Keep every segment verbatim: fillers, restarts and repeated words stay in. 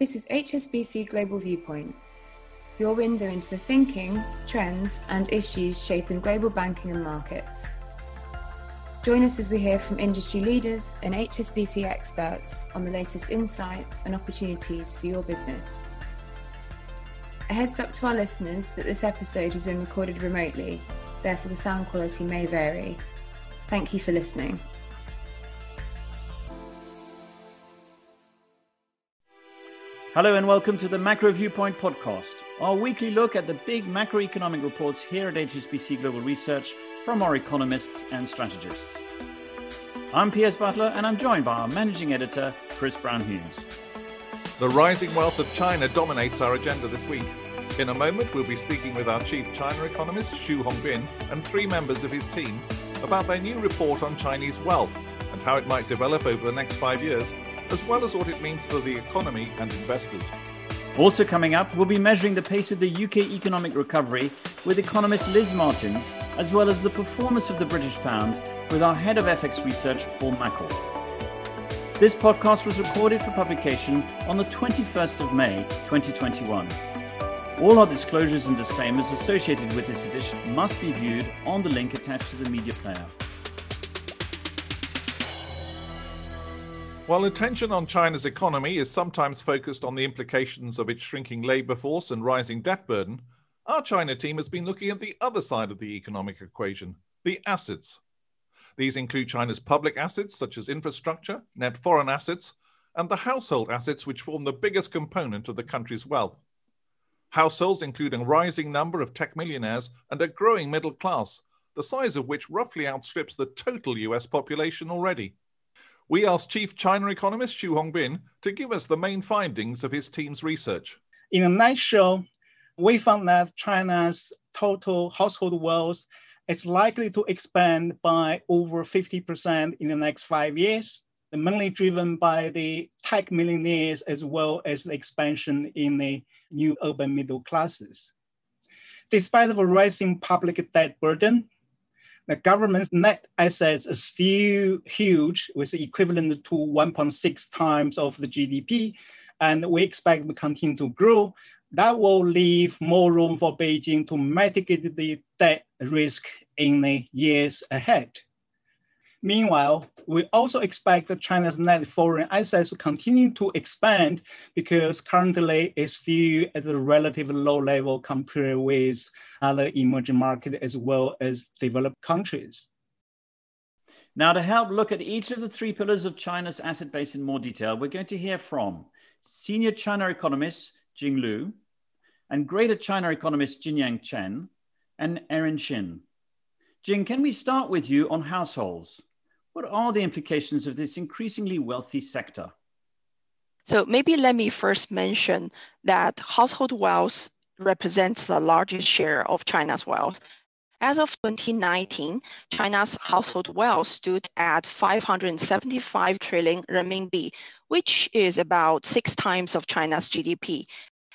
This is H S B C Global Viewpoint, your window into the thinking, trends, and issues shaping global banking and markets. Join us as we hear from industry leaders and H S B C experts on the latest insights and opportunities for your business. A heads up to our listeners that this episode has been recorded remotely, therefore the sound quality may vary. Thank you for listening. Hello and welcome to the Macro Viewpoint podcast, our weekly look at the big macroeconomic reports here at H S B C Global Research from our economists and strategists. I'm Piers Butler and I'm joined by our managing editor, Chris Brown-Humes. The rising wealth of China dominates our agenda this week. In a moment, we'll be speaking with our chief China economist, Xu Hongbin, and three members of his team about their new report on Chinese wealth and how it might develop over the next five years, as well as what it means for the economy and investors. Also coming up, we'll be measuring the pace of the U K economic recovery with economist Liz Martins, as well as the performance of the British pound with our head of F X research, Paul Mackle. This podcast was recorded for publication on the twenty-first of May, twenty twenty-one. All our disclosures and disclaimers associated with this edition must be viewed on the link attached to the media player. While attention on China's economy is sometimes focused on the implications of its shrinking labor force and rising debt burden, our China team has been looking at the other side of the economic equation, the assets. These include China's public assets, such as infrastructure, net foreign assets, and the household assets, which form the biggest component of the country's wealth. Households include a rising number of tech millionaires and a growing middle class, the size of which roughly outstrips the total U S population already. We asked chief China economist Xu Hongbin to give us the main findings of his team's research. In a nutshell, we found that China's total household wealth is likely to expand by over fifty percent in the next five years, mainly driven by the tech millionaires as well as the expansion in the new urban middle classes. Despite the rising public debt burden, the government's net assets are still huge, with the equivalent to one point six times of the G D P, and we expect to continue to grow. That will leave more room for Beijing to mitigate the debt risk in the years ahead. Meanwhile, we also expect that China's net foreign assets to continue to expand because currently it's still at a relatively low level compared with other emerging markets as well as developed countries. Now, to help look at each of the three pillars of China's asset base in more detail, we're going to hear from senior China economist Jing Liu, and Greater China economist Jin Yang Chen, and Erin Shin. Jing, can we start with you on households? What are the implications of this increasingly wealthy sector? So maybe let me first mention that household wealth represents the largest share of China's wealth. As of twenty nineteen, China's household wealth stood at five hundred seventy-five trillion renminbi, which is about six times of China's G D P.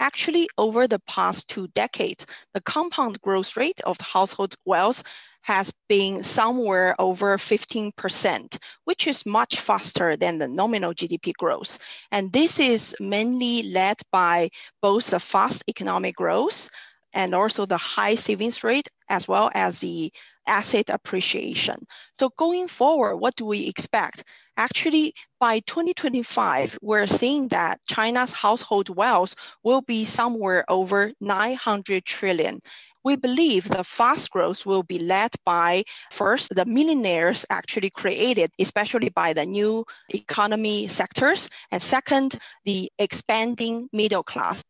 Actually, over the past two decades, the compound growth rate of the household wealth has been somewhere over fifteen percent, which is much faster than the nominal G D P growth. And this is mainly led by both the fast economic growth and also the high savings rate, as well as the asset appreciation. So going forward, what do we expect? Actually, by twenty twenty-five, we're seeing that China's household wealth will be somewhere over nine hundred trillion. We believe the fast growth will be led by, first, the millionaires actually created, especially by the new economy sectors, and second, the expanding middle class.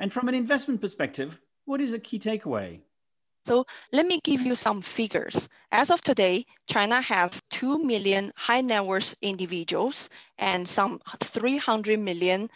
And from an investment perspective, what is a key takeaway? So let me give you some figures. As of today, China has two million high net worth individuals and some three hundred million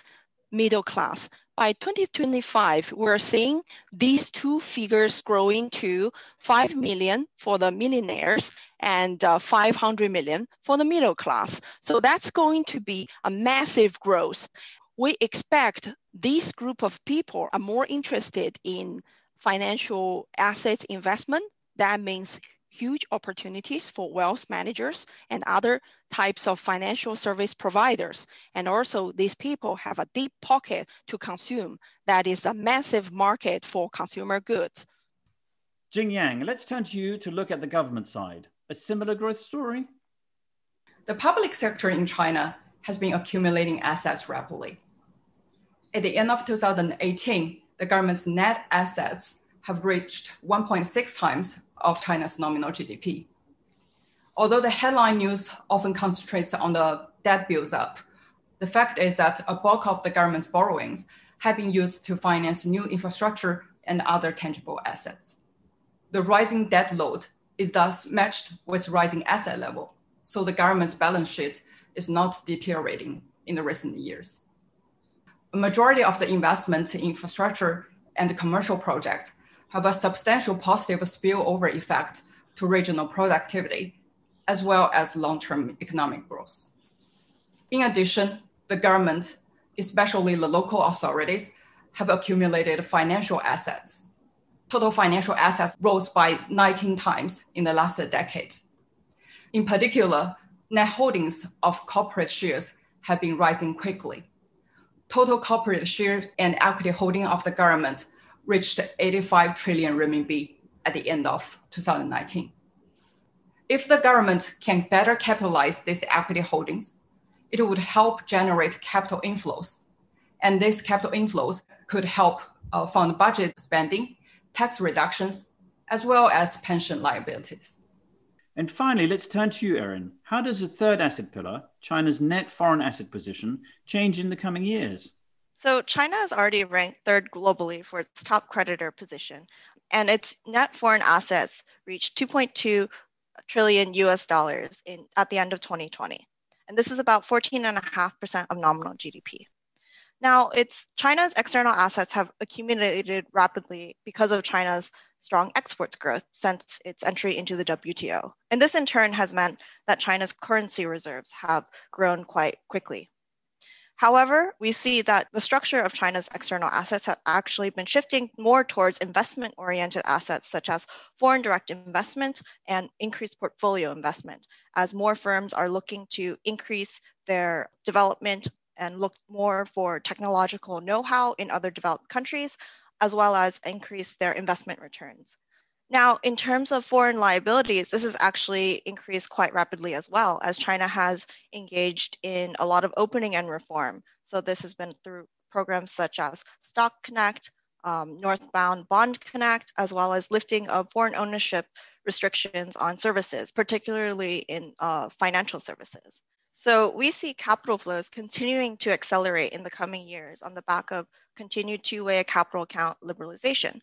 middle class. By twenty twenty-five, we're seeing these two figures growing to five million for the millionaires and uh, five hundred million for the middle class. So that's going to be a massive growth. We expect this group of people are more interested in financial assets investment. That means huge opportunities for wealth managers and other types of financial service providers. And also these people have a deep pocket to consume. That is a massive market for consumer goods. Jing Yang, let's turn to you to look at the government side. A similar growth story? The public sector in China has been accumulating assets rapidly. At the end of two thousand eighteen, the government's net assets have reached one point six times of China's nominal G D P. Although the headline news often concentrates on the debt buildup, the fact is that a bulk of the government's borrowings have been used to finance new infrastructure and other tangible assets. The rising debt load is thus matched with rising asset level, so the government's balance sheet is not deteriorating in the recent years. A majority of the investment in infrastructure and commercial projects have a substantial positive spillover effect to regional productivity, as well as long-term economic growth. In addition, the government, especially the local authorities, have accumulated financial assets. Total financial assets rose by nineteen times in the last decade. In particular, net holdings of corporate shares have been rising quickly. Total corporate shares and equity holding of the government reached eighty-five trillion renminbi at the end of two thousand nineteen. If the government can better capitalize these equity holdings, it would help generate capital inflows. And these capital inflows could help uh, fund budget spending, tax reductions, as well as pension liabilities. And finally, let's turn to you, Erin. How does the third asset pillar, China's net foreign asset position, change in the coming years? So China is already ranked third globally for its top creditor position, and its net foreign assets reached two point two trillion U S dollars in, at the end of twenty twenty. And this is about fourteen point five percent of nominal G D P. Now, it's China's external assets have accumulated rapidly because of China's strong exports growth since its entry into the W T O. And this in turn has meant that China's currency reserves have grown quite quickly. However, we see that the structure of China's external assets has actually been shifting more towards investment-oriented assets such as foreign direct investment and increased portfolio investment, as more firms are looking to increase their development and look more for technological know-how in other developed countries, as well as increase their investment returns. Now, in terms of foreign liabilities, this has actually increased quite rapidly as well, as China has engaged in a lot of opening and reform. So this has been through programs such as Stock Connect, um, Northbound Bond Connect, as well as lifting of foreign ownership restrictions on services, particularly in uh, financial services. So we see capital flows continuing to accelerate in the coming years on the back of continued two-way capital account liberalization.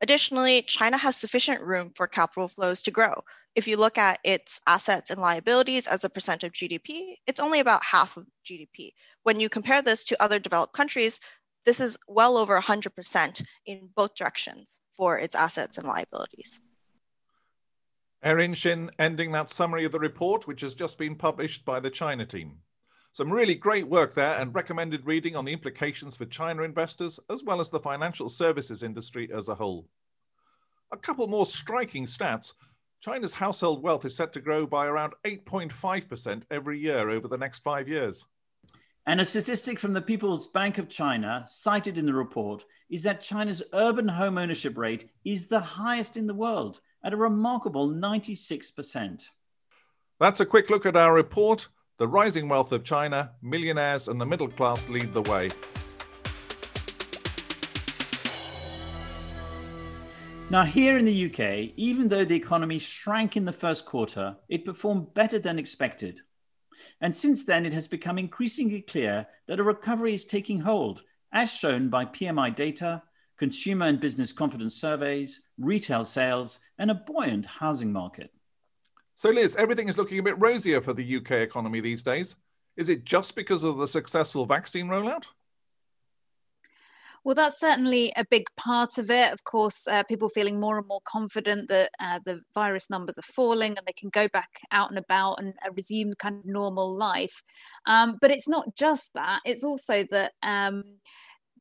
Additionally, China has sufficient room for capital flows to grow. If you look at its assets and liabilities as a percent of G D P, it's only about half of G D P. When you compare this to other developed countries, this is well over one hundred percent in both directions for its assets and liabilities. Erin Shin ending that summary of the report, which has just been published by the China team. Some really great work there and recommended reading on the implications for China investors, as well as the financial services industry as a whole. A couple more striking stats. China's household wealth is set to grow by around eight point five percent every year over the next five years. And a statistic from the People's Bank of China cited in the report is that China's urban home ownership rate is the highest in the world, at a remarkable ninety-six percent. That's a quick look at our report. The rising wealth of China, millionaires and the middle class lead the way. Now, here in the U K, even though the economy shrank in the first quarter, it performed better than expected. And since then, it has become increasingly clear that a recovery is taking hold, as shown by P M I data, consumer and business confidence surveys, retail sales, and a buoyant housing market. So Liz, everything is looking a bit rosier for the U K economy these days. Is it just because of the successful vaccine rollout? Well, that's certainly a big part of it. Of course, uh, people feeling more and more confident that uh, the virus numbers are falling and they can go back out and about and uh, resume kind of normal life. Um, but it's not just that. It's also that um,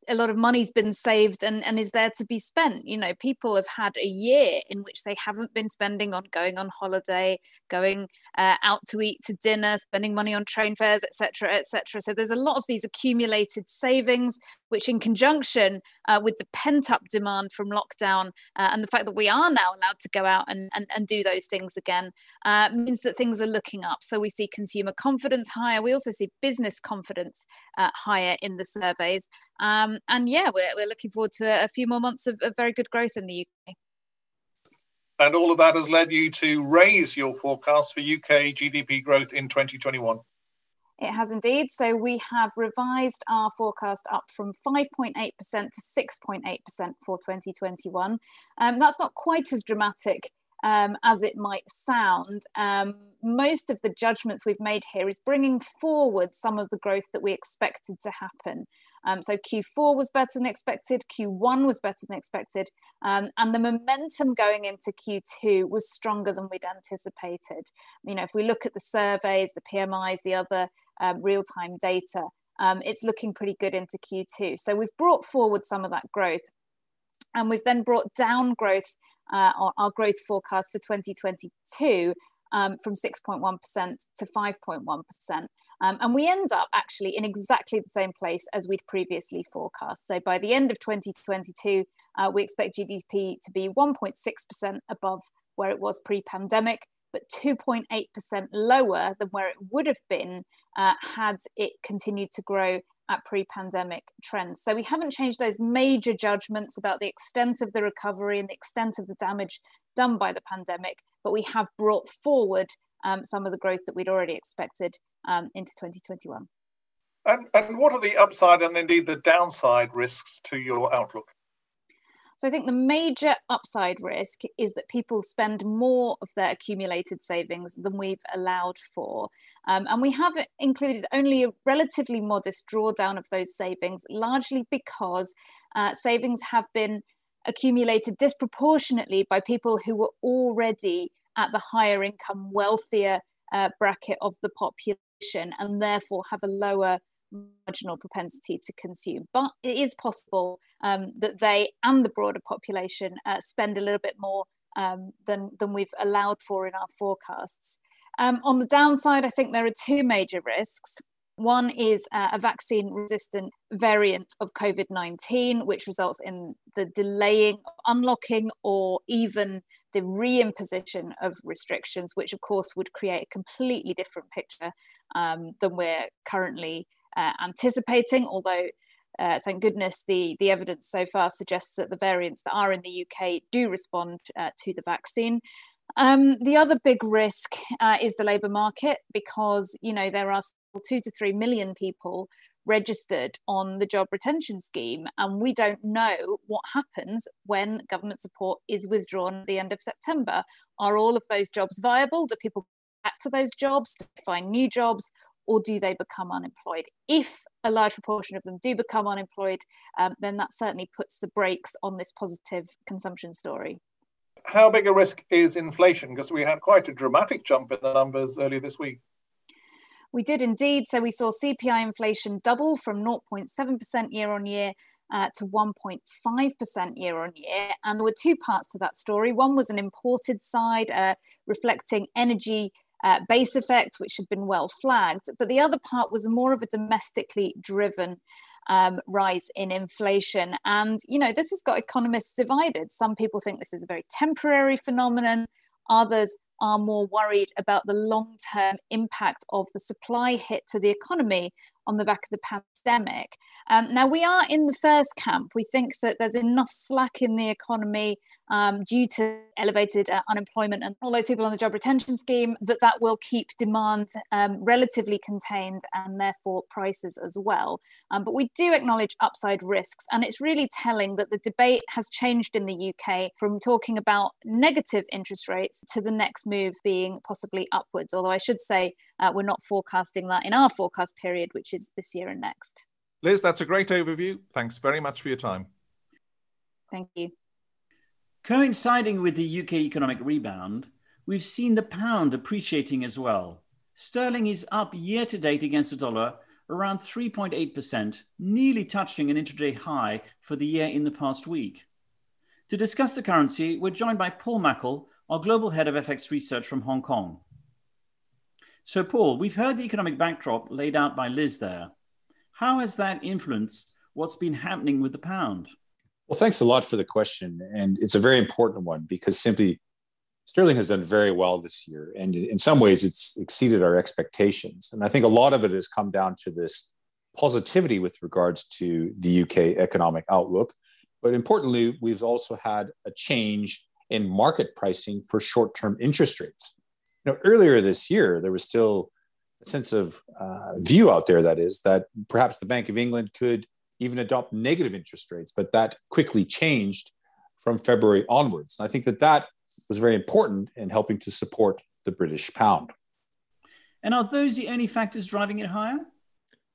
a lot of money's been saved and, and is there to be spent. You know, people have had a year in which they haven't been spending on going on holiday, going uh, out to eat to dinner, spending money on train fares, et cetera, et cetera. So there's a lot of these accumulated savings, which in conjunction uh, with the pent-up demand from lockdown uh, and the fact that we are now allowed to go out and, and, and do those things again uh, means that things are looking up. So we see consumer confidence higher. We also see business confidence uh, higher in the surveys. Um, and yeah, we're, we're looking forward to a, a few more months of, of very good growth in the U K. And all of that has led you to raise your forecast for U K G D P growth in twenty twenty-one. It has indeed. So we have revised our forecast up from five point eight percent to six point eight percent for twenty twenty-one. Um, that's not quite as dramatic um, as it might sound. Um, most of the judgments we've made here is bringing forward some of the growth that we expected to happen. Um, so Q four was better than expected, Q one was better than expected, um, and the momentum going into Q two was stronger than we'd anticipated. You know, if we look at the surveys, the P M Is, the other um, real-time data, um, it's looking pretty good into Q two. So we've brought forward some of that growth, and we've then brought down growth, uh, our, our growth forecast for twenty twenty-two um, from six point one percent to five point one percent. Um, and we end up actually in exactly the same place as we'd previously forecast. So by the end of twenty twenty-two, uh, we expect G D P to be one point six percent above where it was pre-pandemic, but two point eight percent lower than where it would have been uh, had it continued to grow at pre-pandemic trends. So we haven't changed those major judgments about the extent of the recovery and the extent of the damage done by the pandemic, but we have brought forward um, some of the growth that we'd already expected Um, into twenty twenty-one. And, and what are the upside and indeed the downside risks to your outlook? So I think the major upside risk is that people spend more of their accumulated savings than we've allowed for. Um, and we have included only a relatively modest drawdown of those savings, largely because uh, savings have been accumulated disproportionately by people who were already at the higher income, wealthier Uh, bracket of the population and therefore have a lower marginal propensity to consume. But it is possible um, that they and the broader population uh, spend a little bit more um, than, than we've allowed for in our forecasts. Um, on the downside, I think there are two major risks. One is uh, a vaccine-resistant variant of COVID nineteen, which results in the delaying, unlocking, or even the reimposition of restrictions, which of course would create a completely different picture um, than we're currently uh, anticipating, although uh, thank goodness the, the evidence so far suggests that the variants that are in the U K do respond uh, to the vaccine. Um, the other big risk uh, is the labour market, because, you know, there are still two to three million people registered on the job retention scheme, and we don't know what happens when government support is withdrawn at the end of September. Are all of those jobs viable? Do people go back to those jobs, do they find new jobs, or do they become unemployed? If a large proportion of them do become unemployed, um, then that certainly puts the brakes on this positive consumption story. How big a risk is inflation? Because we had quite a dramatic jump in the numbers earlier this week. We did indeed. So we saw C P I inflation double from zero point seven percent year on year uh, to one point five percent year on year. And there were two parts to that story. One was an imported side uh, reflecting energy uh, base effects, which had been well flagged. But the other part was more of a domestically driven Um, rise in inflation. And, you know, this has got economists divided. Some people think this is a very temporary phenomenon. Others are more worried about the long-term impact of the supply hit to the economy on the back of the pandemic. Um, now, we are in the first camp. We think that there's enough slack in the economy um, due to elevated uh, unemployment and all those people on the job retention scheme that that will keep demand um, relatively contained and therefore prices as well. Um, but we do acknowledge upside risks, and it's really telling that the debate has changed in the U K from talking about negative interest rates to the next move being possibly upwards, although I should say uh, we're not forecasting that in our forecast period, which is this year and next. Liz, that's a great overview. Thanks very much for your time. Thank you. Coinciding with the U K economic rebound, we've seen the pound appreciating as well. Sterling is up year to date against the dollar around three point eight percent, nearly touching an intraday high for the year in the past week. To discuss the currency, we're joined by Paul Mackle, our global head of F X research from Hong Kong. So Paul, we've heard the economic backdrop laid out by Liz there. How has that influenced what's been happening with the pound? Well, thanks a lot for the question. And it's a very important one because simply sterling has done very well this year. And in some ways, it's exceeded our expectations. And I think a lot of it has come down to this positivity with regards to the U K economic outlook. But importantly, we've also had a change in market pricing for short-term interest rates. Now, earlier this year, there was still a sense of uh, view out there, that is, that perhaps the Bank of England could even adopt negative interest rates, but that quickly changed from February onwards. And I think that that was very important in helping to support the British pound. And are those the only factors driving it higher?